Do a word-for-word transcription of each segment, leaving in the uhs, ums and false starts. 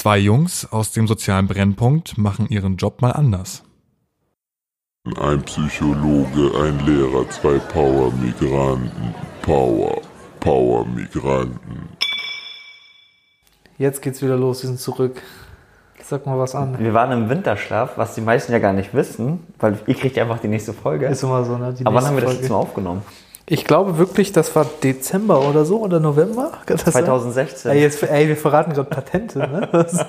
Zwei Jungs aus dem sozialen Brennpunkt machen ihren Job mal anders. Ein Psychologe, ein Lehrer, zwei PowerMigranten. Power, PowerMigranten. Jetzt geht's wieder los, wir sind zurück. Sag mal was an. Wir waren im Winterschlaf, was die meisten ja gar nicht wissen, weil ihr kriegt einfach die nächste Folge. Ist immer so, ne? Die Aber wann haben wir das jetzt mal aufgenommen? Ich glaube wirklich, das war Dezember oder so oder November. zwanzig sechzehn. Ey, jetzt, ey, wir verraten gerade Patente, ne? Das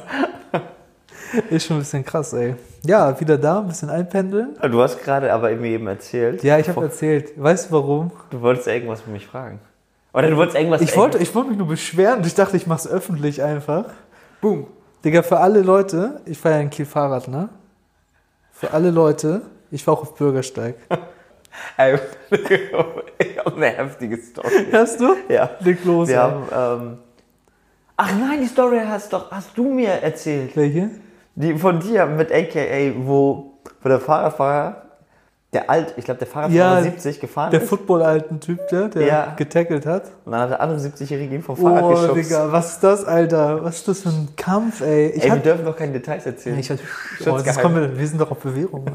ist schon ein bisschen krass, ey. Ja, wieder da, ein bisschen einpendeln. Du hast gerade aber irgendwie eben erzählt. Ja, ich habe erzählt. Weißt du warum? Du wolltest irgendwas mit mich fragen. Oder du wolltest irgendwas... Ich wollte, ich wollte mich nur beschweren. Ich dachte, ich mache es öffentlich einfach. Boom. Digga, für alle Leute, ich fahre ja in Kiel Fahrrad, ne? Für alle Leute, ich war auch auf Bürgersteig. Ich habe eine heftige Story. Hast du? Ja. Leg los. Wir haben, ähm Ach nein, die Story hast, doch, hast du mir erzählt. Welche? Die von dir mit A K A, wo, wo der Fahrradfahrer, der alt, ich glaube der Fahrradfahrer ja, siebzig gefahren der ist. Der Football-alten Typ, der, der ja. getackelt hat. Und dann hat der andere siebzigjährige ihn vom Fahrrad oh, geschubst. Oh, Digga, was ist das, Alter? Was ist das für ein Kampf, ey? Ich ey, hab, wir dürfen doch keine Details erzählen. Ich hab, oh, das kommt mit, wir sind doch auf Bewährung.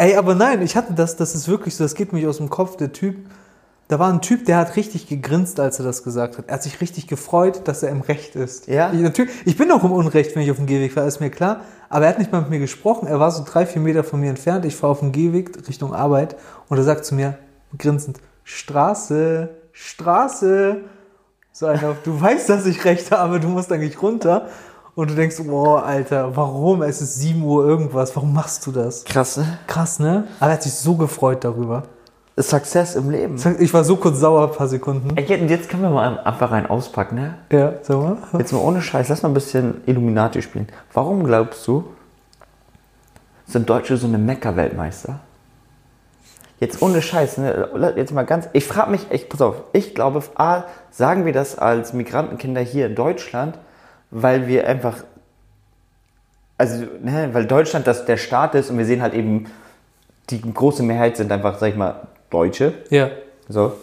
Ey, aber nein, ich hatte das, das ist wirklich so, das geht mir aus dem Kopf, der Typ, da war ein Typ, der hat richtig gegrinst, als er das gesagt hat. Er hat sich richtig gefreut, dass er im Recht ist. Ja. Ich, natürlich, ich bin auch im Unrecht, wenn ich auf dem Gehweg fahre, ist mir klar, aber er hat nicht mal mit mir gesprochen, er war so drei, vier Meter von mir entfernt, ich fahre auf dem Gehweg Richtung Arbeit und er sagt zu mir, grinsend, Straße, Straße, so einer, du weißt, dass ich Recht habe, du musst eigentlich runter. Und du denkst, boah, Alter, warum? Es ist sieben Uhr irgendwas. Warum machst du das? Krass, ne? Krass, ne? Aber er hat sich so gefreut darüber. Success im Leben. Ich war so kurz sauer, ein paar Sekunden. Jetzt können wir mal einfach rein auspacken, ne? Ja, sag mal. Jetzt mal ohne Scheiß, lass mal ein bisschen Illuminati spielen. Warum glaubst du, sind Deutsche so eine Mecker-Weltmeister? Jetzt ohne Scheiß, ne? Jetzt mal ganz... Ich frag mich, ich, pass auf, ich glaube, A, sagen wir das als Migrantenkinder hier in Deutschland... Weil wir einfach, also, ne, weil Deutschland das der Staat ist und wir sehen halt eben, die große Mehrheit sind einfach, sag ich mal, Deutsche. Ja. So.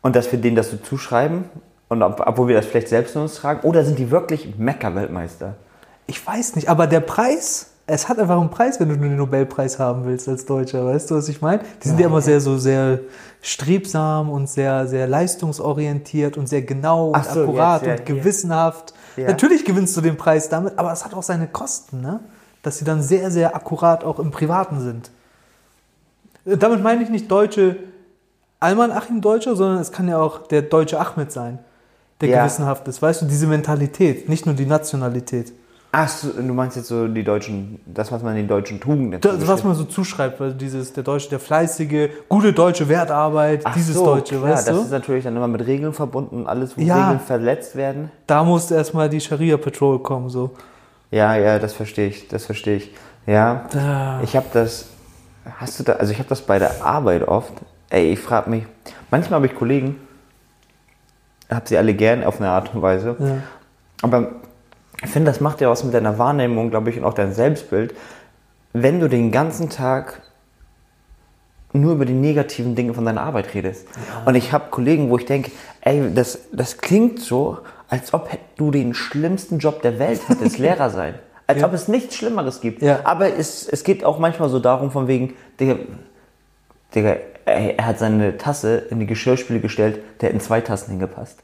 Und dass wir denen das so zuschreiben und obwohl wir das vielleicht selbst in uns tragen. Oder sind die wirklich Mecker-Weltmeister? Ich weiß nicht, aber der Preis, es hat einfach einen Preis, wenn du den Nobelpreis haben willst als Deutscher, weißt du, was ich meine? Die sind ja, ja immer sehr so, sehr strebsam und sehr, sehr leistungsorientiert und sehr genau und so, akkurat jetzt, ja, und gewissenhaft. Ja. Ja. Natürlich gewinnst du den Preis damit, aber es hat auch seine Kosten, ne? Dass sie dann sehr, sehr akkurat auch im Privaten sind. Damit meine ich nicht deutsche Almanachim-Deutsche, sondern es kann ja auch der deutsche Ahmed sein, der ja. gewissenhaft ist. Weißt du, diese Mentalität, nicht nur die Nationalität. Ach, du meinst jetzt so die deutschen, das, was man den deutschen Tugenden... Das, was man so zuschreibt, weil dieses, der Deutsche, der Fleißige, gute deutsche Wertarbeit, Ach dieses so, Deutsche, klar, weißt du? Ja, das ist natürlich dann immer mit Regeln verbunden, alles, wo ja, Regeln verletzt werden. Da muss erstmal die Scharia-Patrol kommen, so. Ja, ja, das verstehe ich, das verstehe ich. Ja, da. ich habe das, hast du da, also ich habe das bei der Arbeit oft, ey, ich frage mich, manchmal habe ich Kollegen, habe sie alle gern auf eine Art und Weise, ja. aber... Ich finde, das macht ja was mit deiner Wahrnehmung, glaube ich, und auch dein Selbstbild. Wenn du den ganzen Tag nur über die negativen Dinge von deiner Arbeit redest. Ja. Und ich habe Kollegen, wo ich denke, ey, das, das klingt so, als ob du den schlimmsten Job der Welt hättest, Lehrer sein. Als ja. ob es nichts Schlimmeres gibt. Ja. Aber es, es geht auch manchmal so darum, von wegen, Digga, Digga ey, er hat seine Tasse in die Geschirrspüle gestellt, der hat in zwei Tassen hingepasst.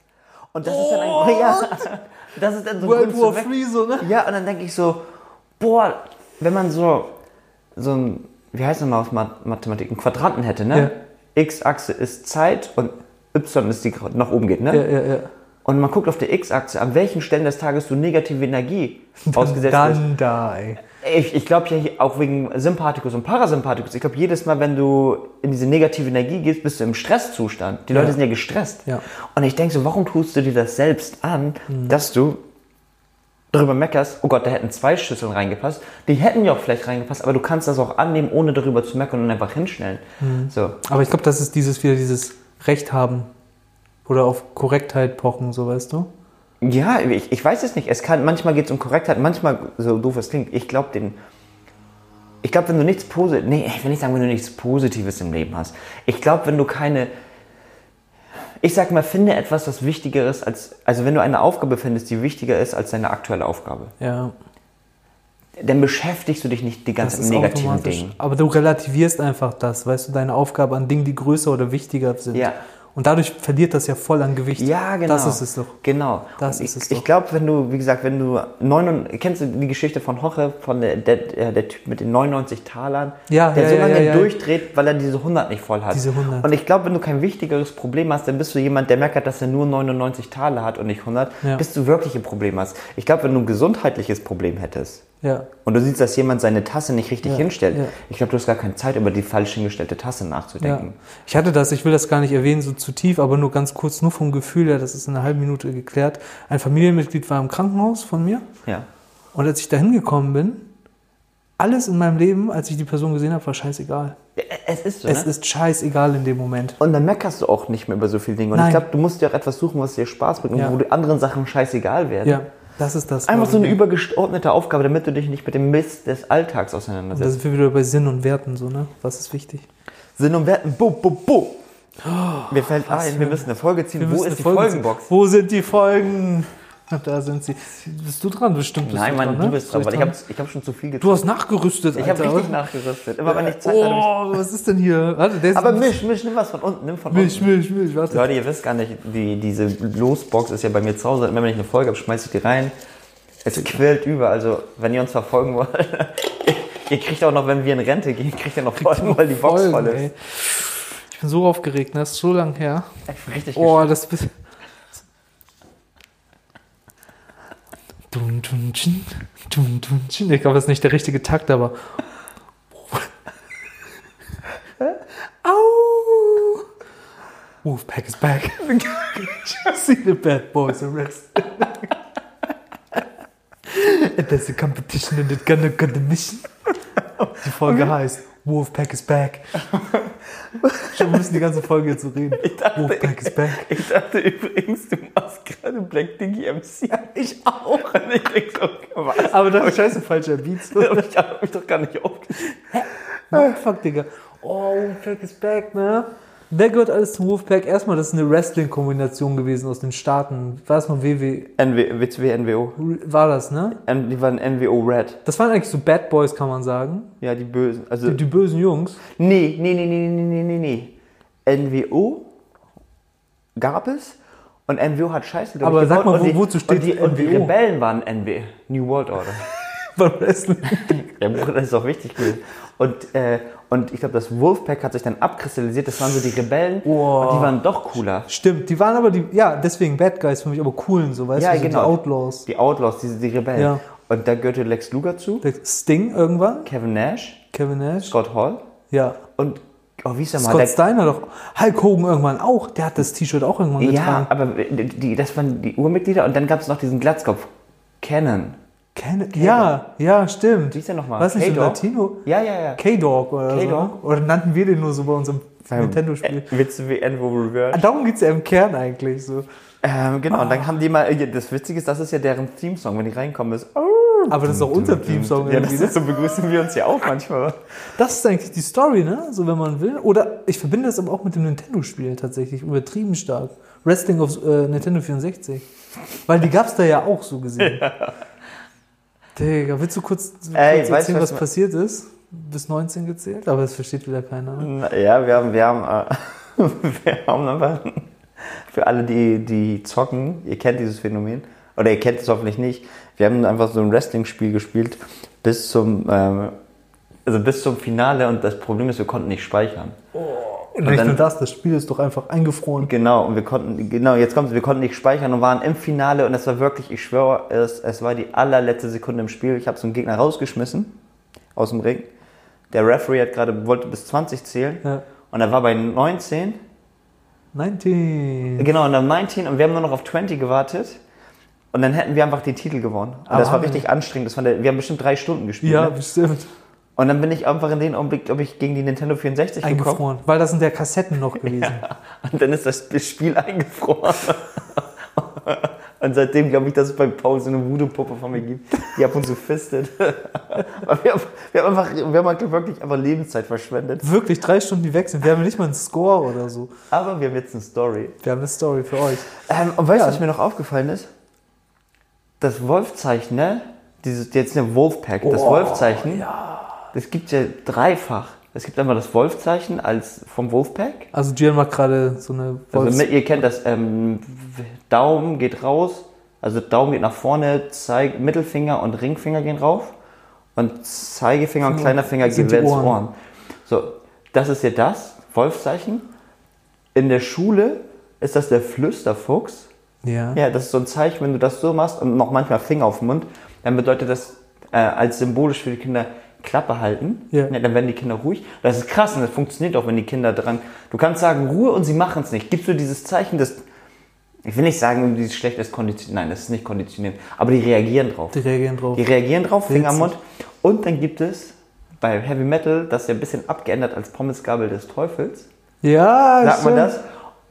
Und das oh. ist dann ein... Ja, das ist dann so World War Free, so, ne? Ja, und dann denke ich so, boah, wenn man so, so ein, wie heißt das mal aus Mathematik, einen Quadranten hätte, ne? Ja. X-Achse ist Zeit und Y ist die, nach oben geht, ne? Ja, ja, ja. Und man guckt auf der X-Achse, an welchen Stellen des Tages du negative Energie ausgesetzt dann bist. Dann da, ey. Ich, ich glaube ja auch wegen Sympathikus und Parasympathikus. Ich glaube, jedes Mal, wenn du in diese negative Energie gehst, bist du im Stresszustand. Die Leute ja. sind ja gestresst. Ja. Und ich denke so, warum tust du dir das selbst an, mhm. dass du darüber meckerst, oh Gott, da hätten zwei Schüsseln reingepasst. Die hätten ja auch vielleicht reingepasst, aber du kannst das auch annehmen, ohne darüber zu meckern und einfach hinschnellen. Mhm. So. Aber ich glaube, das ist dieses wieder dieses Recht haben oder auf Korrektheit pochen, so weißt du? Ja, ich, ich weiß es nicht. Es kann, manchmal geht es um Korrektheit, manchmal, so doof es klingt, ich glaube den, ich glaube, wenn du nichts Positives, nee, ich will nicht sagen, wenn du nichts Positives im Leben hast. Ich glaube, wenn du keine, Ich sag mal, finde etwas, was wichtiger ist als, also wenn du eine Aufgabe findest, die wichtiger ist als deine aktuelle Aufgabe. Ja. Dann beschäftigst du dich nicht die ganzen negativen Dingen. Aber du relativierst einfach das, weißt du, deine Aufgabe an Dingen, die größer oder wichtiger sind. Ja. Und dadurch verliert das ja voll an Gewicht. Ja, genau. Das ist es doch. Genau. Das ist ich es doch. Ich glaube, wenn du, wie gesagt, wenn du... neunundneunzig, kennst du die Geschichte von Hoche, von der, der, der Typ mit den neunundneunzig Talern? Ja, der ja, so lange ja, ja, durchdreht, weil er diese hundert nicht voll hat. Diese hundert. Und ich glaube, wenn du kein wichtigeres Problem hast, dann bist du jemand, der merkt, dass er nur neunundneunzig Taler hat und nicht hundert, ja. bis du wirklich ein Problem hast. Ich glaube, wenn du ein gesundheitliches Problem hättest, ja. und du siehst, dass jemand seine Tasse nicht richtig ja, hinstellt. Ja. Ich glaube, du hast gar keine Zeit, über die falsch hingestellte Tasse nachzudenken. Ja. Ich hatte das, ich will das gar nicht erwähnen, so zu tief, aber nur ganz kurz, nur vom Gefühl her, das ist in einer halben Minute geklärt. Ein Familienmitglied war im Krankenhaus von mir. Ja. Und als ich da hingekommen bin, alles in meinem Leben, als ich die Person gesehen habe, war scheißegal. Es ist so, Es ne? ist scheißegal in dem Moment. Und dann meckerst du auch nicht mehr über so viele Dinge. Und Nein. ich glaube, du musst dir auch etwas suchen, was dir Spaß bringt, ja. und wo die anderen Sachen scheißegal werden. Ja. Das ist das. Einfach so eine übergeordnete Aufgabe, damit du dich nicht mit dem Mist des Alltags auseinandersetzt. Und das sind wir wieder bei Sinn und Werten, so, ne? Was ist wichtig? Sinn und Werten, bo, bo, bo. Oh, Mir fällt ein, wir müssen eine Folge ziehen. Wo ist die Folgenbox? Wo sind die Folgen? Da sind sie. Bist du dran? Bestimmt bist Nein, du Mann, dran, ne? du bist dran, weil ich habe ich hab schon zu viel getan. Du hast nachgerüstet, Alter. Ich habe richtig nachgerüstet. Immer wenn ich Zeit hatte. Oh, was ist denn hier? Warte, der ist Aber Misch, Misch, nimm was von unten. Nimm von Misch, unten. Misch, Misch, warte. Leute, ihr wisst gar nicht, die, diese Losbox ist ja bei mir zu Hause. Immer wenn ich eine Folge habe, schmeiße ich die rein. Es quillt über. Also, wenn ihr uns verfolgen wollt, ihr kriegt auch noch, wenn wir in Rente gehen, kriegt ihr noch Folgen, weil die Box voll ist. Ey. Ich bin so aufgeregt, ne? Das ist so lang her. Ich bin richtig Oh, das bist Dun, dun, chin, dun, dun, chin. Ich glaube, das ist nicht der richtige Takt, aber. Au! Wolfpack is back. Just see the bad boys arrest. There's a competition and it's gonna get the mission. Die Folge okay. heißt Wolfpack is back. Schon müssen die ganze Folge jetzt so reden. Ich dachte, Wolfpack is back. Ich dachte übrigens, du machst gerade Black Diggy M C. Ich auch. Und ich denke so, was? Aber das ist scheiße falscher Beats. Ich hab mich doch gar nicht aufgeschrieben. Hä? No, fuck, Digga. Oh, Wolfpack is back, ne? Wer gehört alles zum Wolfpack? Erstmal, das ist eine Wrestling-Kombination gewesen aus den Staaten. War es noch W W? W C W, N W O. War das, ne? N- die waren N W O Red. Das waren eigentlich so Bad Boys, kann man sagen. Ja, die bösen. Also die, die bösen Jungs. Nee, nee, nee, nee, nee, nee, nee, nee. N W O gab es und N W O hat Scheiße gemacht. Aber sag mal, wo, die, wozu steht die, N W O? Und die Rebellen waren N W O. New World Order. Beim Wrestling. Ja, das ist auch wichtig gewesen. Und, äh, und ich glaube, das Wolfpack hat sich dann abkristallisiert. Das waren so die Rebellen. Oh. Und die waren doch cooler. Stimmt, die waren aber die, ja, deswegen Bad Guys für mich, aber coolen, so, weißt ja, du? Ja, genau. Die Outlaws. Die Outlaws, die, die Rebellen. Ja. Und da gehörte Lex Luger zu. Sting irgendwann. Kevin Nash. Kevin Nash. Scott Hall. Ja. Und, oh, wie ist der mal? Scott Steiner doch. Hulk Hogan irgendwann auch. Der hat das T-Shirt auch irgendwann getragen. Ja, aber die, das waren die Urmitglieder. Und dann gab es noch diesen Glatzkopf. Cannon. Ken- ja, ja, stimmt. Wie ist der nochmal? Was ist denn Latino? Ja, ja, ja. K-Dog oder K-Dog? So. Oder nannten wir den nur so bei unserem ähm, Nintendo-Spiel? W C W N W O Reverse. Darum geht es ja im Kern eigentlich so. Ähm, genau, ah. Und dann haben die mal, das Witzige ist, das ist ja deren Theme-Song, wenn die reinkommen, ist... Oh, aber das ist auch unser Theme-Song. Ja, das ist, so begrüßen wir uns ja auch manchmal. Das ist eigentlich die Story, ne? So, wenn man will. Oder ich verbinde das aber auch mit dem Nintendo-Spiel tatsächlich, übertrieben stark. Wrestling auf äh, Nintendo vierundsechzig. Weil die gab es da ja auch so gesehen. Ja. Digga, willst du kurz, Ey, kurz erzählen, weiß, was, was passiert ist? Bis neunzehn gezählt? Aber das versteht wieder keiner. Ja, wir haben, wir haben, äh, wir haben einfach, für alle, die, die zocken, ihr kennt dieses Phänomen, oder ihr kennt es hoffentlich nicht, wir haben einfach so ein Wrestling-Spiel gespielt bis zum, ähm, also bis zum Finale, und das Problem ist, wir konnten nicht speichern. Oh. Und nicht dann, nur das, das Spiel ist doch einfach eingefroren. Genau, und wir konnten, genau, jetzt kommt's, wir konnten nicht speichern und waren im Finale, und das war wirklich, ich schwöre, es, es war die allerletzte Sekunde im Spiel. Ich habe so einen Gegner rausgeschmissen aus dem Ring. Der Referee hat gerade, wollte bis zwanzig zählen, ja. und er war bei neunzehn. neunzehn. Genau, und dann neunzehn, und wir haben nur noch auf zwanzig gewartet. Und dann hätten wir einfach die Titel gewonnen. Und das war richtig anstrengend. Das war der, wir haben bestimmt drei Stunden gespielt. Ja, ne? Bestimmt. Und dann bin ich einfach in dem Augenblick, ob ich gegen die Nintendo vierundsechzig eingefroren. Gekommen. Weil das sind ja Kassetten noch gewesen. Ja, und dann ist das Spiel eingefroren. Und seitdem glaube ich, dass es bei Paul so eine Voodoo-Puppe von mir gibt, die ab und zu fistet. Aber wir, wir haben einfach, wir haben halt wirklich einfach Lebenszeit verschwendet. Wirklich, drei Stunden, die weg sind. Wir haben nicht mal einen Score oder so. Aber wir haben jetzt eine Story. Wir haben eine Story für euch. Ähm, und weißt du, ja. was mir noch aufgefallen ist? Das Wolfzeichen, ne? Dieses, jetzt eine Wolfpack, oh, das Wolfzeichen, ja. das gibt es ja dreifach. Es gibt einmal das Wolfzeichen als vom Wolfpack. Also Gian macht gerade so eine Wolfs- also ihr kennt das, ähm, Daumen geht raus, also Daumen geht nach vorne, Zeig- Mittelfinger und Ringfinger gehen rauf und Zeigefinger Finger und kleiner Finger gehen ins Ohren. Ohren. So, das ist ja das Wolfzeichen. In der Schule ist das der Flüsterfuchs. Ja. Ja, das ist so ein Zeichen, wenn du das so machst und noch manchmal Finger auf den Mund, dann bedeutet das äh, als symbolisch für die Kinder Klappe halten. Ja. Ja, dann werden die Kinder ruhig. Das ist krass und das funktioniert auch, wenn die Kinder dran. Du kannst sagen Ruhe und sie machen es nicht. Gibst du dieses Zeichen, das, ich will nicht sagen, dieses schlecht ist konditioniert. Nein, das ist nicht konditioniert. Aber die reagieren drauf. Die reagieren drauf. Die reagieren drauf, Finger am Mund. Und dann gibt es bei Heavy Metal, das ist ja ein bisschen abgeändert als Pommesgabel des Teufels. Ja, sagt man das.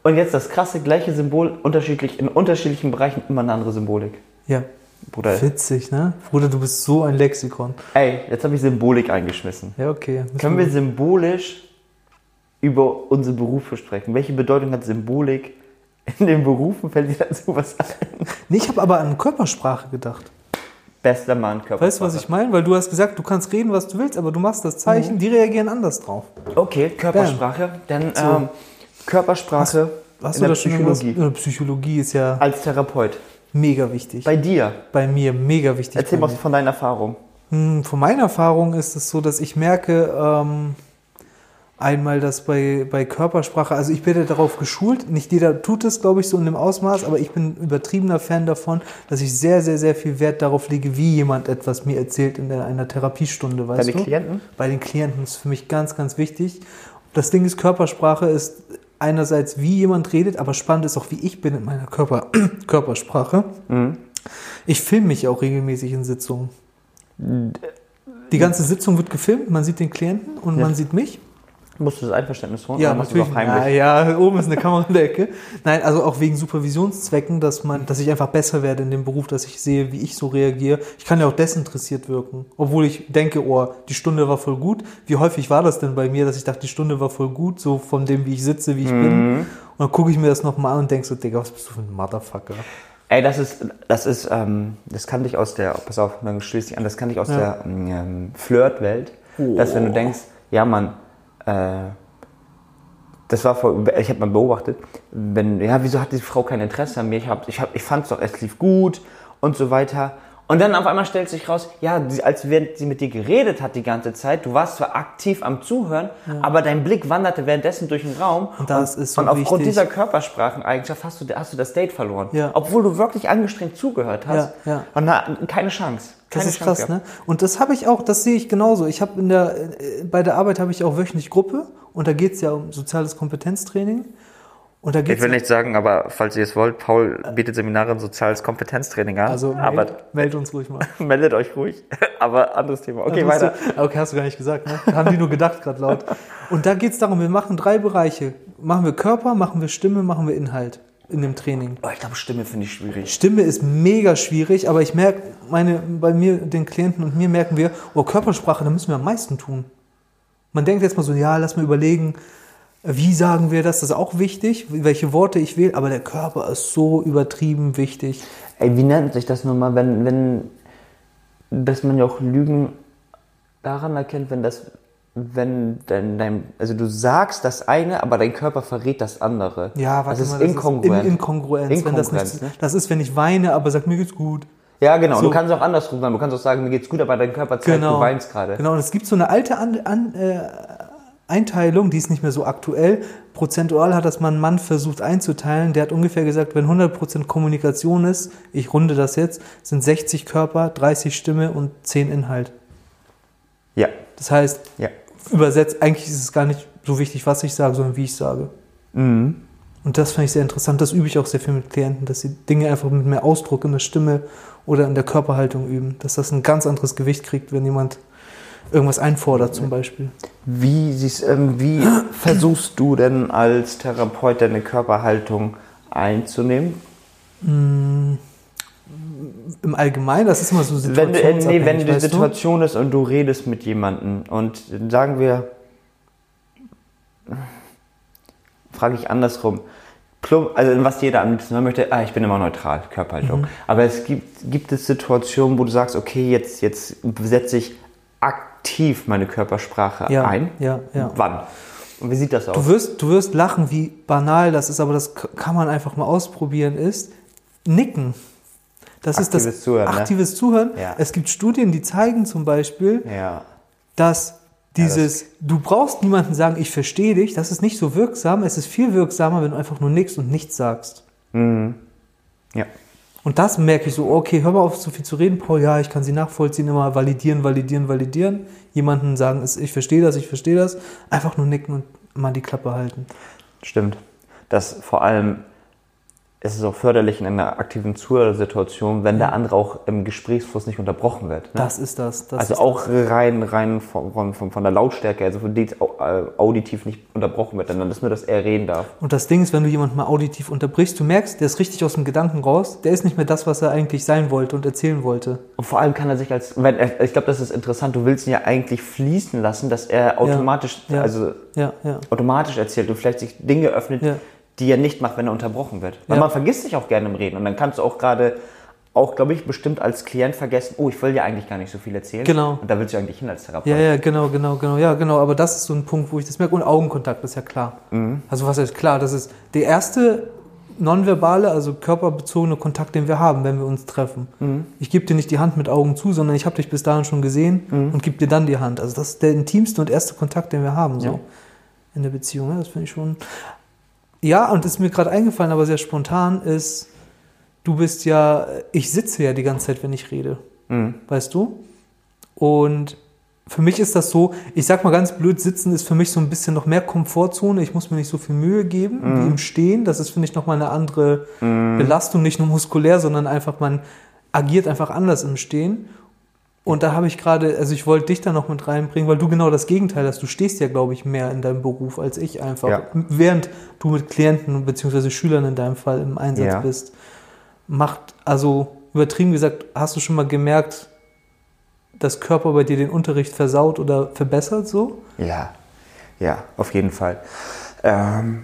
Und jetzt das krasse, gleiche Symbol, unterschiedlich in unterschiedlichen Bereichen immer eine andere Symbolik. Ja. Bruder. Witzig, ne? Bruder, du bist so ein Lexikon. Ey, jetzt habe ich Symbolik eingeschmissen. Ja, okay. Können wir symbolisch über unsere Berufe sprechen? Welche Bedeutung hat Symbolik in den Berufen? Fällt dir dazu was ein? Nee, ich habe aber an Körpersprache gedacht. Bester Mann, Körpersprache. Weißt du, was ich meine? Weil du hast gesagt, du kannst reden, was du willst, aber du machst das Zeichen, mhm. die reagieren anders drauf. Okay, Körpersprache. Dann, so. ähm, Körpersprache hast, hast in der Psychologie. Was, Psychologie ist ja... Als Therapeut. Mega wichtig. Bei dir? Bei mir, mega wichtig. Erzähl mal von deiner Erfahrung. Von meiner Erfahrung ist es so, dass ich merke, ähm, einmal, dass bei, bei Körpersprache, also ich werde darauf geschult, nicht jeder tut es, glaube ich, so in dem Ausmaß, aber ich bin übertriebener Fan davon, dass ich sehr, sehr, sehr viel Wert darauf lege, wie jemand etwas mir erzählt in einer Therapiestunde, weißt du? Bei den Klienten? Bei den Klienten ist für mich ganz, ganz wichtig. Das Ding ist, Körpersprache ist... einerseits, wie jemand redet, aber spannend ist auch, wie ich bin in meiner Körper- Körpersprache. Mhm. Ich filme mich auch regelmäßig in Sitzungen. Die ganze Sitzung wird gefilmt, man sieht den Klienten und ja. man sieht mich. Musst du das Einverständnis holen? Ja, natürlich. Na, ja, oben ist eine Kamera in der Ecke. Nein, also auch wegen Supervisionszwecken, dass man, dass ich einfach besser werde in dem Beruf, dass ich sehe, wie ich so reagiere. Ich kann ja auch desinteressiert wirken, obwohl ich denke, oh, die Stunde war voll gut. Wie häufig war das denn bei mir, dass ich dachte, die Stunde war voll gut, so von dem, wie ich sitze, wie ich mhm. bin. Und dann gucke ich mir das nochmal an und denke so, Digga, was bist du für ein Motherfucker? Ey, das ist, das ist, ähm, das kann dich aus der, pass auf, dann schließe ich an, das kann dich aus ja. der ähm, Flirtwelt, oh. dass wenn du denkst, ja, Mann, das war voll, ich habe mal beobachtet, wenn, ja, wieso hat diese Frau kein Interesse an mir? Ich, hab, ich, hab, ich fand es doch, es lief gut und so weiter. Und dann auf einmal stellt sich raus, ja, als während sie mit dir geredet hat die ganze Zeit, du warst zwar aktiv am Zuhören, ja. aber dein Blick wanderte währenddessen durch den Raum. Und, das und, ist so und aufgrund dieser Körperspracheneigenschaft hast du, hast du das Date verloren. Ja. Obwohl du wirklich angestrengt zugehört hast. Ja, ja. Und na, keine Chance. Keine das ist Chance krass, gehabt. Ne? Und das habe ich auch, das sehe ich genauso. Ich habe in der, bei der Arbeit habe ich auch wöchentlich Gruppe und da geht es ja um soziales Kompetenztraining. Und da ich will nicht sagen, aber falls ihr es wollt, Paul bietet Seminare in soziales Kompetenztraining an. Also meldet meld uns ruhig mal. meldet euch ruhig, aber anderes Thema. Okay, weiter. Du, okay, hast du gar nicht gesagt, ne? Haben die nur gedacht gerade laut. Und da geht es darum, wir machen drei Bereiche. Machen wir Körper, machen wir Stimme, machen wir Inhalt in dem Training. Oh, ich glaube, Stimme finde ich schwierig. Stimme ist mega schwierig, aber ich merke, meine, bei mir, den Klienten und mir merken wir, oh, Körpersprache, da müssen wir am meisten tun. Man denkt jetzt mal so, ja, lass mal überlegen, wie sagen wir das? Das ist auch wichtig, welche Worte ich wähle, aber der Körper ist so übertrieben wichtig. Ey, wie nennt sich das nun mal, wenn, wenn, dass man ja auch Lügen daran erkennt, wenn das, wenn dein, dein also du sagst das eine, aber dein Körper verrät das andere. Ja, warte das mal, ist das inkongruent. Ist Inkongruenz. Inkongruenz, wenn das, nicht, ne? Das ist, wenn ich weine, aber sag, mir geht's gut. Ja, genau. So. Du kannst auch andersrum sagen. Du kannst auch sagen, mir geht's gut, aber dein Körper zeigt, genau. du weinst gerade. Genau, und es gibt so eine alte an, an, äh, Einteilung, die ist nicht mehr so aktuell. Prozentual hat das mal ein Mann versucht einzuteilen. Der hat ungefähr gesagt, wenn hundert Prozent Kommunikation ist, ich runde das jetzt, sind sechzig Körper, dreißig Stimme und zehn Inhalt. Ja. Das heißt, ja. übersetzt, eigentlich ist es gar nicht so wichtig, was ich sage, sondern wie ich sage. Mhm. Und das fand ich sehr interessant. Das übe ich auch sehr viel mit Klienten, dass sie Dinge einfach mit mehr Ausdruck in der Stimme oder in der Körperhaltung üben. Dass das ein ganz anderes Gewicht kriegt, wenn jemand irgendwas einfordert zum Beispiel. Wie, siehst, ähm, wie versuchst du denn als Therapeut deine Körperhaltung einzunehmen? im Allgemeinen, das ist immer so situationsabhängig. Wenn, nee, wenn die Situation ist und du redest mit jemandem und sagen wir, frage ich andersrum, also was jeder am liebsten möchte, ah, ich bin immer neutral, Körperhaltung. Mhm. Aber es gibt, gibt es Situationen, wo du sagst, okay, jetzt, jetzt setze ich aktiv meine Körpersprache ja, ein. Ja, ja. Wann? Und wie sieht das aus? Du wirst, du wirst lachen, wie banal das ist, aber das kann man einfach mal ausprobieren, ist Nicken. Das aktives ist das Zuhören, aktives ne? Zuhören. Ja. Es gibt Studien, die zeigen zum Beispiel, ja. dass dieses, ja, das du brauchst niemanden sagen, ich verstehe dich, das ist nicht so wirksam. Es ist viel wirksamer, wenn du einfach nur nickst und nichts sagst. Mhm. Ja. Und das merke ich so, okay, hör mal auf, so viel zu reden, Paul, ja, ich kann sie nachvollziehen, immer validieren, validieren, validieren. Jemanden sagen, ich verstehe das, ich verstehe das. Einfach nur nicken und mal die Klappe halten. Stimmt. Das vor allem ist es auch förderlich in einer aktiven Zuhörsituation, wenn der andere auch im Gesprächsfluss nicht unterbrochen wird. Ne? Das ist das. das also ist auch das. rein, rein von, von, von der Lautstärke, also von die auditiv nicht unterbrochen wird, dann ist nur, dass er reden darf. Und das Ding ist, wenn du jemanden mal auditiv unterbrichst, du merkst, der ist richtig aus dem Gedanken raus, der ist nicht mehr das, was er eigentlich sein wollte und erzählen wollte. Und vor allem kann er sich als, wenn, ich glaube, das ist interessant, du willst ihn ja eigentlich fließen lassen, dass er automatisch, ja, ja, also ja, ja. automatisch erzählt und vielleicht sich Dinge öffnet, ja. die er nicht macht, wenn er unterbrochen wird. Weil ja. man vergisst sich auch gerne im Reden. Und dann kannst du auch gerade, auch glaube ich, bestimmt als Klient vergessen, oh, ich will dir eigentlich gar nicht so viel erzählen. Genau. Und da willst du eigentlich hin als Therapeut. Ja, ja, genau, genau, genau. Ja, genau. Aber das ist so ein Punkt, wo ich das merke. Und Augenkontakt ist ja klar. Mhm. Also was heißt klar? Das ist der erste nonverbale, also körperbezogene Kontakt, den wir haben, wenn wir uns treffen. Mhm. Ich gebe dir nicht die Hand mit Augen zu, sondern ich habe dich bis dahin schon gesehen mhm. und gebe dir dann die Hand. Also das ist der intimste und erste Kontakt, den wir haben. So ja. in der Beziehung. Ja, das finde ich schon... Ja, und das ist mir gerade eingefallen, aber sehr spontan ist, du bist ja, ich sitze ja die ganze Zeit, wenn ich rede, mhm. weißt du? Und für mich ist das so, ich sag mal ganz blöd, sitzen ist für mich so ein bisschen noch mehr Komfortzone, ich muss mir nicht so viel Mühe geben mhm. wie im Stehen, das ist, finde ich, nochmal eine andere mhm. Belastung, nicht nur muskulär, sondern einfach, man agiert einfach anders im Stehen. Und da habe ich gerade, also ich wollte dich da noch mit reinbringen, weil du genau das Gegenteil hast. Du stehst ja, glaube ich, mehr in deinem Beruf als ich einfach, ja. während du mit Klienten bzw. Schülern in deinem Fall im Einsatz ja. bist. Macht, also übertrieben gesagt, hast du schon mal gemerkt, dass Körper bei dir den Unterricht versaut oder verbessert so? Ja, ja, auf jeden Fall. Ähm,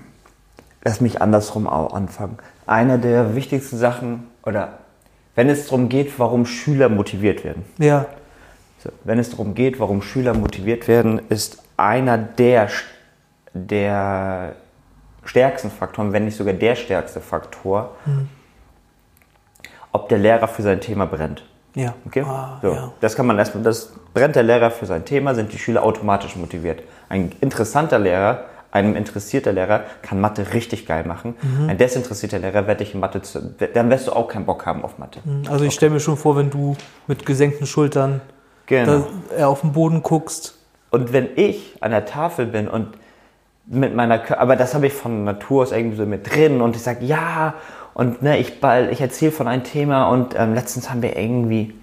lass mich andersrum auch anfangen. Einer der wichtigsten Sachen oder wenn es darum geht, warum Schüler motiviert werden. Ja. So, wenn es darum geht, warum Schüler motiviert werden, ist einer der, der stärksten Faktoren, wenn nicht sogar der stärkste Faktor, mhm. ob der Lehrer für sein Thema brennt. Ja. Okay? Ah, so, ja. Das kann man erstmal, das brennt der Lehrer für sein Thema, sind die Schüler automatisch motiviert. Ein interessanter Lehrer, ein interessierter Lehrer kann Mathe richtig geil machen. Mhm. Ein desinteressierter Lehrer werde ich in Mathe, zu, dann wirst du auch keinen Bock haben auf Mathe. Also ich okay. stelle mir schon vor, wenn du mit gesenkten Schultern genau. da auf den Boden guckst. Und wenn ich an der Tafel bin und mit meiner, aber das habe ich von Natur aus irgendwie so mit drin und ich sage ja und ne, ich, ich erzähle von einem Thema und ähm, letztens haben wir irgendwie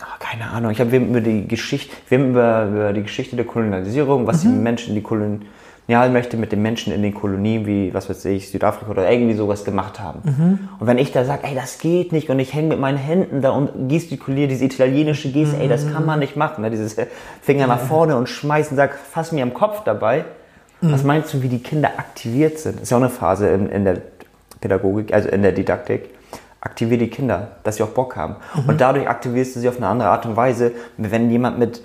Oh, keine Ahnung, ich habe über die Geschichte, wir haben über, über die Geschichte der Kolonialisierung, was mhm. die Menschen, die Kolonialmächte mit den Menschen in den Kolonien, wie, was weiß ich, Südafrika oder irgendwie sowas gemacht haben. Mhm. Und wenn ich da sage, ey, das geht nicht und ich hänge mit meinen Händen da und gestikuliere diese italienische Geste, mhm. ey, das kann man nicht machen, ne? Dieses Finger nach vorne und schmeißen, sag, fass mir am Kopf dabei. Mhm. Was meinst du, wie die Kinder aktiviert sind? Das ist ja auch eine Phase in, in der Pädagogik, also in der Didaktik. Aktiviere die Kinder, dass sie auch Bock haben. Mhm. Und dadurch aktivierst du sie auf eine andere Art und Weise. Wenn jemand mit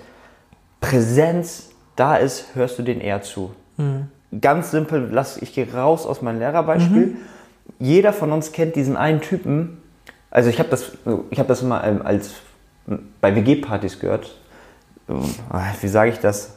Präsenz da ist, hörst du denen eher zu. Mhm. Ganz simpel, lass, ich gehe raus aus meinem Lehrerbeispiel. Mhm. Jeder von uns kennt diesen einen Typen. Also ich habe das, ich hab das immer als, bei W G-Partys gehört. Wie sage ich das?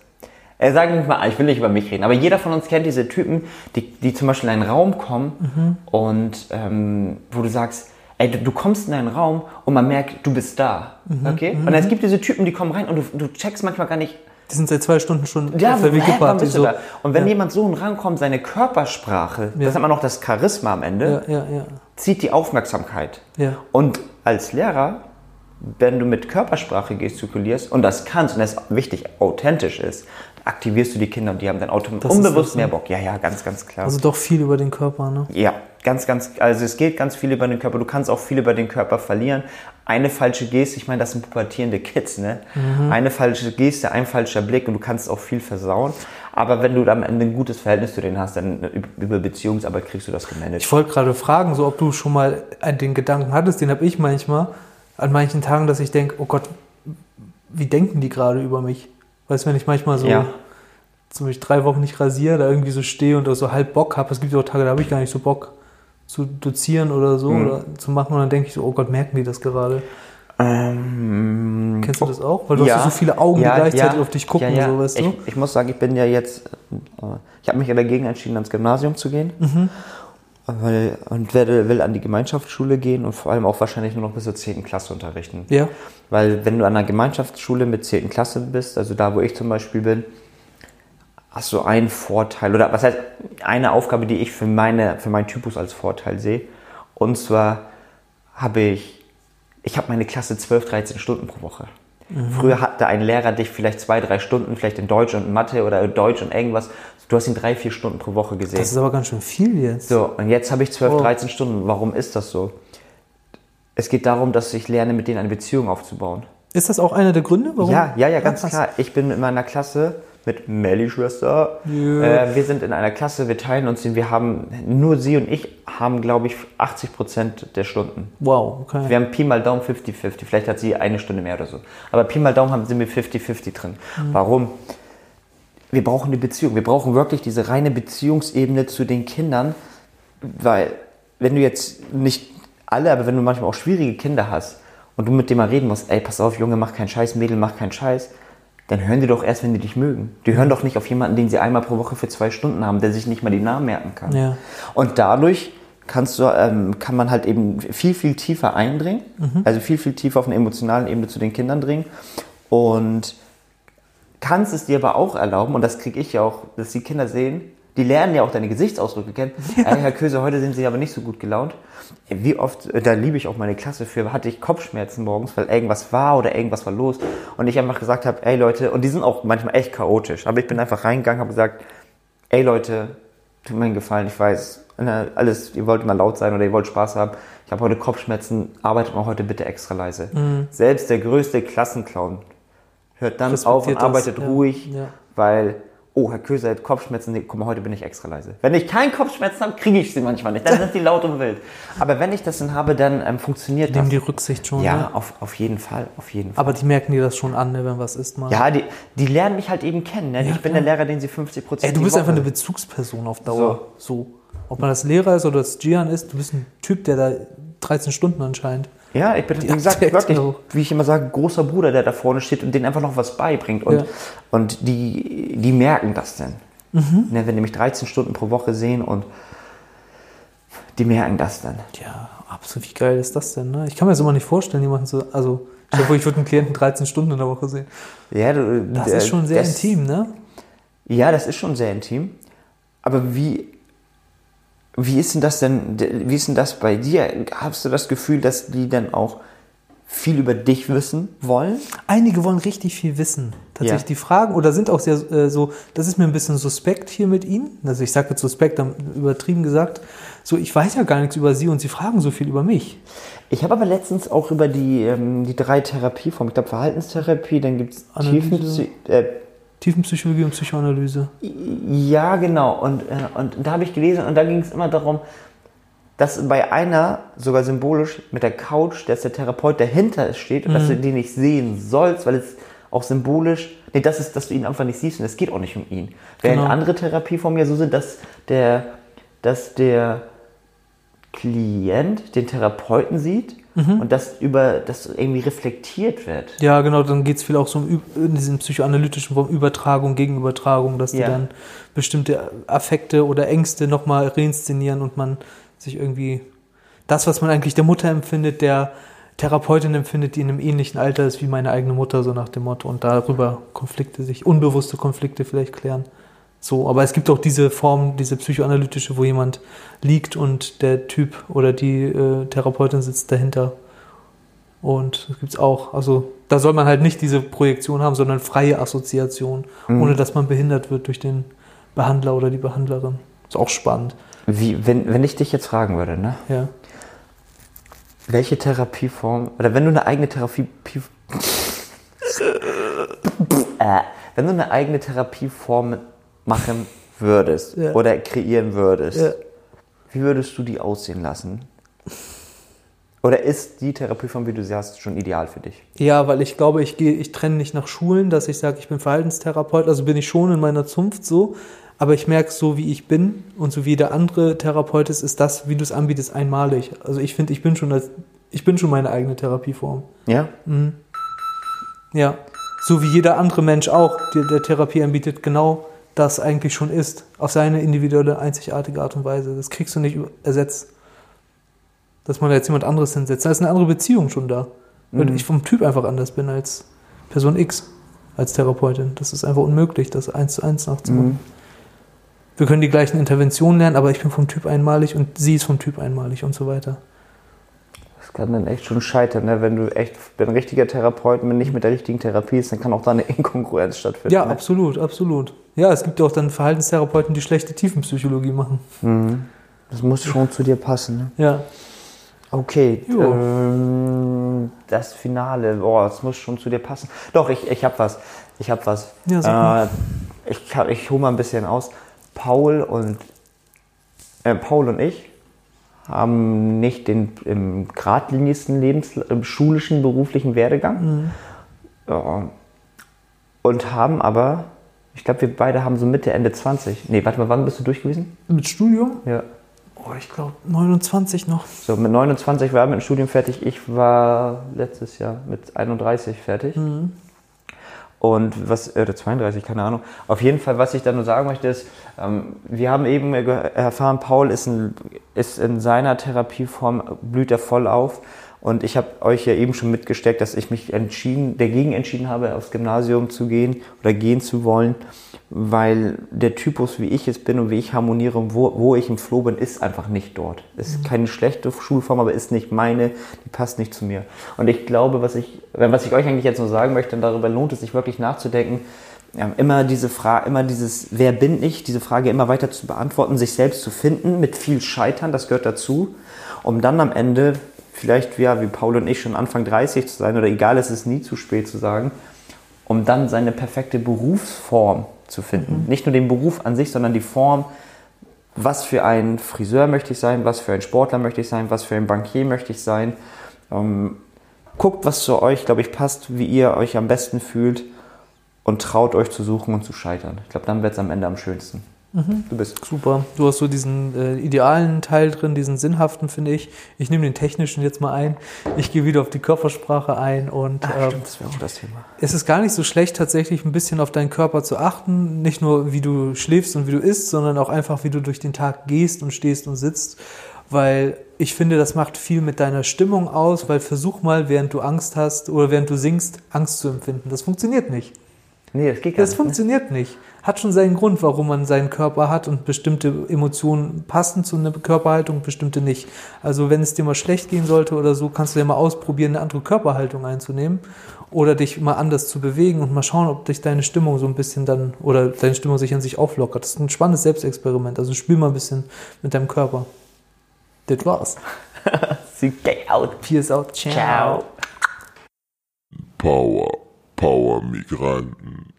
Äh, sag nicht mal, ich will nicht über mich reden. Aber jeder von uns kennt diese Typen, die, die zum Beispiel in einen Raum kommen mhm. und ähm, wo du sagst, ey, du, du kommst in einen Raum und man merkt, du bist da, mhm, okay? Mhm. Und es gibt diese Typen, die kommen rein und du, du checkst manchmal gar nicht. Die sind seit zwei Stunden schon ja, auf der Wiki-Party. So. Und wenn ja. jemand so rankommt, seine Körpersprache, ja. das hat man noch das Charisma am Ende, ja, ja, ja. zieht die Aufmerksamkeit. Ja. Und als Lehrer, wenn du mit Körpersprache gestikulierst und das kannst und das wichtig, authentisch ist, aktivierst du die Kinder und die haben dann automatisch unbewusst mehr Bock. Ja, ja, ganz, ganz klar. Also doch viel über den Körper, ne? Ja, ganz, ganz, also es geht ganz viel über den Körper. Du kannst auch viel über den Körper verlieren. Eine falsche Geste, ich meine, das sind pubertierende Kids, ne? Mhm. Eine falsche Geste, ein falscher Blick und du kannst auch viel versauen. Aber wenn du am Ende ein gutes Verhältnis zu denen hast, dann über Beziehungsarbeit kriegst du das gemanagt. Ich wollte gerade fragen, so ob du schon mal den Gedanken hattest, den habe ich manchmal, an manchen Tagen, dass ich denke, oh Gott, wie denken die gerade über mich? Weißt du, wenn ich manchmal so... Ja. Zum Beispiel drei Wochen nicht rasiere, da irgendwie so stehe und da so halb Bock habe. Es gibt ja auch Tage, da habe ich gar nicht so Bock zu dozieren oder so, mhm. oder zu machen. Und dann denke ich so, oh Gott, merken die das gerade? Ähm, Kennst du das auch? Weil du ja, hast so viele Augen, ja, die gleichzeitig ja, auf dich gucken. Ja, ja. So, weißt du? Ich, ich muss sagen, ich bin ja jetzt, ich habe mich ja dagegen entschieden, ans Gymnasium zu gehen. Mhm. Und werde, will an die Gemeinschaftsschule gehen und vor allem auch wahrscheinlich nur noch bis zur zehnten Klasse unterrichten. Ja. Weil wenn du an einer Gemeinschaftsschule mit zehnten Klasse bist, also da, wo ich zum Beispiel bin, hast du einen Vorteil, oder was heißt eine Aufgabe, die ich für, meine, für meinen Typus als Vorteil sehe. Und zwar habe ich, ich habe meine Klasse zwölf, dreizehn Stunden pro Woche. Mhm. Früher hatte ein Lehrer dich vielleicht zwei, drei Stunden, vielleicht in Deutsch und in Mathe oder in Deutsch und irgendwas. Du hast ihn drei, vier Stunden pro Woche gesehen. Das ist aber ganz schön viel jetzt. So, und jetzt habe ich zwölf, dreizehn Stunden. Warum ist das so? Es geht darum, dass ich lerne, mit denen eine Beziehung aufzubauen. Ist das auch einer der Gründe, warum? Ja, ja, ja, ganz klar. Ich bin in meiner Klasse... mit Melli-Schwester. Yeah. Äh, wir sind in einer Klasse, wir teilen uns den, wir haben, nur sie und ich haben, glaube ich, achtzig Prozent der Stunden. Wow, okay. Wir haben Pi mal Daumen fünfzig fünfzig, vielleicht hat sie eine Stunde mehr oder so. Aber Pi mal Daumen haben sie mit fünfzig fünfzig drin. Mhm. Warum? Wir brauchen eine Beziehung, wir brauchen wirklich diese reine Beziehungsebene zu den Kindern, weil, wenn du jetzt nicht alle, aber wenn du manchmal auch schwierige Kinder hast und du mit dem mal reden musst, ey, pass auf, Junge, mach keinen Scheiß, Mädel, mach keinen Scheiß, dann hören die doch erst, wenn die dich mögen. Die hören doch nicht auf jemanden, den sie einmal pro Woche für zwei Stunden haben, der sich nicht mal die Namen merken kann. Ja. Und dadurch kannst du, ähm, kann man halt eben viel, viel tiefer eindringen, mhm. also viel, viel tiefer auf einer emotionalen Ebene zu den Kindern dringen und kannst es dir aber auch erlauben, und das kriege ich ja auch, dass die Kinder sehen, die lernen ja auch deine Gesichtsausdrücke kennen. Ja. Hey, Herr Köse, heute sind Sie aber nicht so gut gelaunt. Wie oft, da liebe ich auch meine Klasse für, hatte ich Kopfschmerzen morgens, weil irgendwas war oder irgendwas war los. Und ich einfach gesagt habe, ey Leute, und die sind auch manchmal echt chaotisch, aber ich bin einfach reingegangen, habe gesagt, ey Leute, tut mir einen Gefallen, ich weiß, alles, ihr wollt mal laut sein oder ihr wollt Spaß haben. Ich habe heute Kopfschmerzen, arbeitet mal heute bitte extra leise. Mhm. Selbst der größte Klassenclown hört dann auf und arbeitet das, ja. ruhig, ja. weil... Oh, Herr Köser hat Kopfschmerzen. Nee, guck mal, heute bin ich extra leise. Wenn ich keinen Kopfschmerzen habe, kriege ich sie manchmal nicht. Dann sind die laut und wild. Aber wenn ich das dann habe, dann ähm, funktioniert die das. Nehmen die Rücksicht schon. Ja, ne? auf, auf jeden Fall, auf jeden Fall. Aber die merken dir das schon an, ne, wenn was ist mal. Ja, die, die lernen mich halt eben kennen. Ne? Ja, ich bin der Lehrer, den sie fünfzig Prozent. Ey, du bist einfach eine Bezugsperson auf Dauer. So. so. Ob man das Lehrer ist oder das Gian ist, du bist ein Typ, der da dreizehn Stunden anscheinend. Ja, ich bin, wie gesagt, wirklich, wie ich immer sage, großer Bruder, der da vorne steht und denen einfach noch was beibringt. Und, ja. und die, die merken das dann. Mhm. Wenn die nämlich dreizehn Stunden pro Woche sehen und die merken das dann. Ja, absolut. Wie geil ist das denn? Ne? Ich kann mir das immer nicht vorstellen, jemanden so, also ich glaube, ich würde einen Klienten dreizehn Stunden in der Woche sehen. Ja, du, das äh, ist schon sehr das, intim, ne? Ja, das ist schon sehr intim. Aber wie... Wie ist denn das denn, wie ist denn das bei dir? Hast du das Gefühl, dass die dann auch viel über dich wissen wollen? Einige wollen richtig viel wissen. Tatsächlich ja. die Fragen, oder sind auch sehr äh, so, das ist mir ein bisschen suspekt hier mit ihnen. Also ich sage jetzt suspekt, dann übertrieben gesagt. So, ich weiß ja gar nichts über sie und sie fragen so viel über mich. Ich habe aber letztens auch über die, ähm, die drei Therapieformen, ich glaube Verhaltenstherapie, dann gibt es Tiefenpsychologie. Äh, Tiefenpsychologie und Psychoanalyse. Ja, genau. Und, und da habe ich gelesen und da ging es immer darum, dass bei einer, sogar symbolisch, mit der Couch, dass der Therapeut dahinter steht und mhm. dass du den nicht sehen sollst, weil es auch symbolisch, nee, das ist, dass du ihn einfach nicht siehst und es geht auch nicht um ihn. Während genau. andere Therapieformen ja so sind, dass der, dass der Klient den Therapeuten sieht, mhm. und das über das irgendwie reflektiert wird. Ja, genau, dann geht es viel auch so um, in diesem psychoanalytischen Raum, Übertragung, Gegenübertragung, dass ja. die dann bestimmte Affekte oder Ängste nochmal reinszenieren und man sich irgendwie das, was man eigentlich der Mutter empfindet, der Therapeutin empfindet, die in einem ähnlichen Alter ist wie meine eigene Mutter, so nach dem Motto, und darüber Konflikte sich, unbewusste Konflikte vielleicht klären. So, aber es gibt auch diese Form, diese psychoanalytische, wo jemand liegt und der Typ oder die äh, Therapeutin sitzt dahinter. Und das gibt es auch. Also da soll man halt nicht diese Projektion haben, sondern freie Assoziation, mhm. ohne dass man behindert wird durch den Behandler oder die Behandlerin. Ist auch spannend. Wie, wenn, wenn ich dich jetzt fragen würde, ne? Ja. Welche Therapieform, oder wenn du eine eigene Therapie... äh, wenn du eine eigene Therapieform machen würdest, ja, oder kreieren würdest, ja, wie würdest du die aussehen lassen? Oder ist die Therapieform, wie du sie hast, schon ideal für dich? Ja, weil ich glaube, ich gehe, ich trenne nicht nach Schulen, dass ich sage, ich bin Verhaltenstherapeut, also bin ich schon in meiner Zunft so, aber ich merke, so wie ich bin und so wie der andere Therapeut ist, ist das, wie du es anbietest, einmalig. Also ich finde, ich bin schon als, ich bin schon meine eigene Therapieform. Ja? Mhm. Ja, so wie jeder andere Mensch auch, der, der Therapie anbietet, genau das eigentlich schon ist, auf seine individuelle, einzigartige Art und Weise. Das kriegst du nicht ersetzt, dass man da jetzt jemand anderes hinsetzt. Da ist eine andere Beziehung schon da, weil mhm. ich vom Typ einfach anders bin als Person X, als Therapeutin. Das ist einfach unmöglich, das eins zu eins nachzumachen. Mhm. Wir können die gleichen Interventionen lernen, aber ich bin vom Typ einmalig und sie ist vom Typ einmalig und so weiter. Das kann dann echt schon scheitern, ne? Wenn du echt ein richtiger Therapeut nicht mit der richtigen Therapie ist, dann kann auch da eine Inkongruenz stattfinden. Ja, ne? absolut, absolut. Ja, es gibt ja auch dann Verhaltenstherapeuten, die schlechte Tiefenpsychologie machen. Mhm. Das muss schon zu dir passen, ne? Ja. Okay, ähm, das Finale, boah, das muss schon zu dir passen. Doch, ich, ich hab was, ich hab was. Ja, sag mal. Äh, ich, ich hole mal ein bisschen aus. Paul und, äh, Paul und ich haben nicht den im geradlinigsten Lebens, im schulischen, beruflichen Werdegang. Mhm. Ja. Und haben aber, ich glaube, wir beide haben so Mitte, Ende zwanzig. Nee, warte mal, wann bist du durch gewesen? Mit Studium? Ja. Oh, ich glaube neunundzwanzig noch. So, mit neunundzwanzig war ich mit dem Studium fertig. Ich war letztes Jahr mit einunddreißig fertig. Mhm. Und was, oder zweiunddreißig, keine Ahnung. Auf jeden Fall, was ich da nur sagen möchte, ist, ähm, wir haben eben erfahren, Paul ist, ein, ist in seiner Therapieform, blüht er voll auf. Und ich habe euch ja eben schon mitgesteckt, dass ich mich entschieden, dagegen entschieden habe, aufs Gymnasium zu gehen oder gehen zu wollen, weil der Typus, wie ich es bin und wie ich harmoniere und wo, wo ich im Flow bin, ist einfach nicht dort. Ist keine schlechte Schulform, aber ist nicht meine, die passt nicht zu mir. Und ich glaube, was ich, was ich euch eigentlich jetzt nur sagen möchte, und darüber lohnt es sich wirklich nachzudenken, immer diese Frage, immer dieses, wer bin ich, diese Frage immer weiter zu beantworten, sich selbst zu finden, mit viel Scheitern, das gehört dazu, um dann am Ende vielleicht, ja, wie Paul und ich, schon Anfang dreißig zu sein, oder egal, es ist nie zu spät zu sagen, um dann seine perfekte Berufsform zu finden. Mhm. Nicht nur den Beruf an sich, sondern die Form, was für ein Friseur möchte ich sein, was für ein Sportler möchte ich sein, was für ein Bankier möchte ich sein. Ähm, guckt, was zu euch, glaube ich, passt, wie ihr euch am besten fühlt und traut euch zu suchen und zu scheitern. Ich glaube, dann wird es am Ende am schönsten. Mhm. Du bist super. Du hast so diesen äh, idealen Teil drin, diesen sinnhaften, finde ich. Ich nehme den technischen jetzt mal ein. Ich gehe wieder auf die Körpersprache ein. Und, Ach, ähm, stimmt, das wäre auch das Thema. Es ist gar nicht so schlecht, tatsächlich ein bisschen auf deinen Körper zu achten. Nicht nur, wie du schläfst und wie du isst, sondern auch einfach, wie du durch den Tag gehst und stehst und sitzt. Weil ich finde, das macht viel mit deiner Stimmung aus. Weil versuch mal, während du Angst hast oder während du singst, Angst zu empfinden. Das funktioniert nicht. Nee, das geht gar nicht. Das funktioniert nicht. Hat schon seinen Grund, warum man seinen Körper hat und bestimmte Emotionen passen zu einer Körperhaltung, bestimmte nicht. Also wenn es dir mal schlecht gehen sollte oder so, kannst du ja mal ausprobieren, eine andere Körperhaltung einzunehmen oder dich mal anders zu bewegen und mal schauen, ob dich deine Stimmung so ein bisschen dann, oder deine Stimmung sich an sich auflockert. Das ist ein spannendes Selbstexperiment. Also spiel mal ein bisschen mit deinem Körper. Das war's. Stay out. Peace out. Ciao. Ciao. Power. Power Migranten.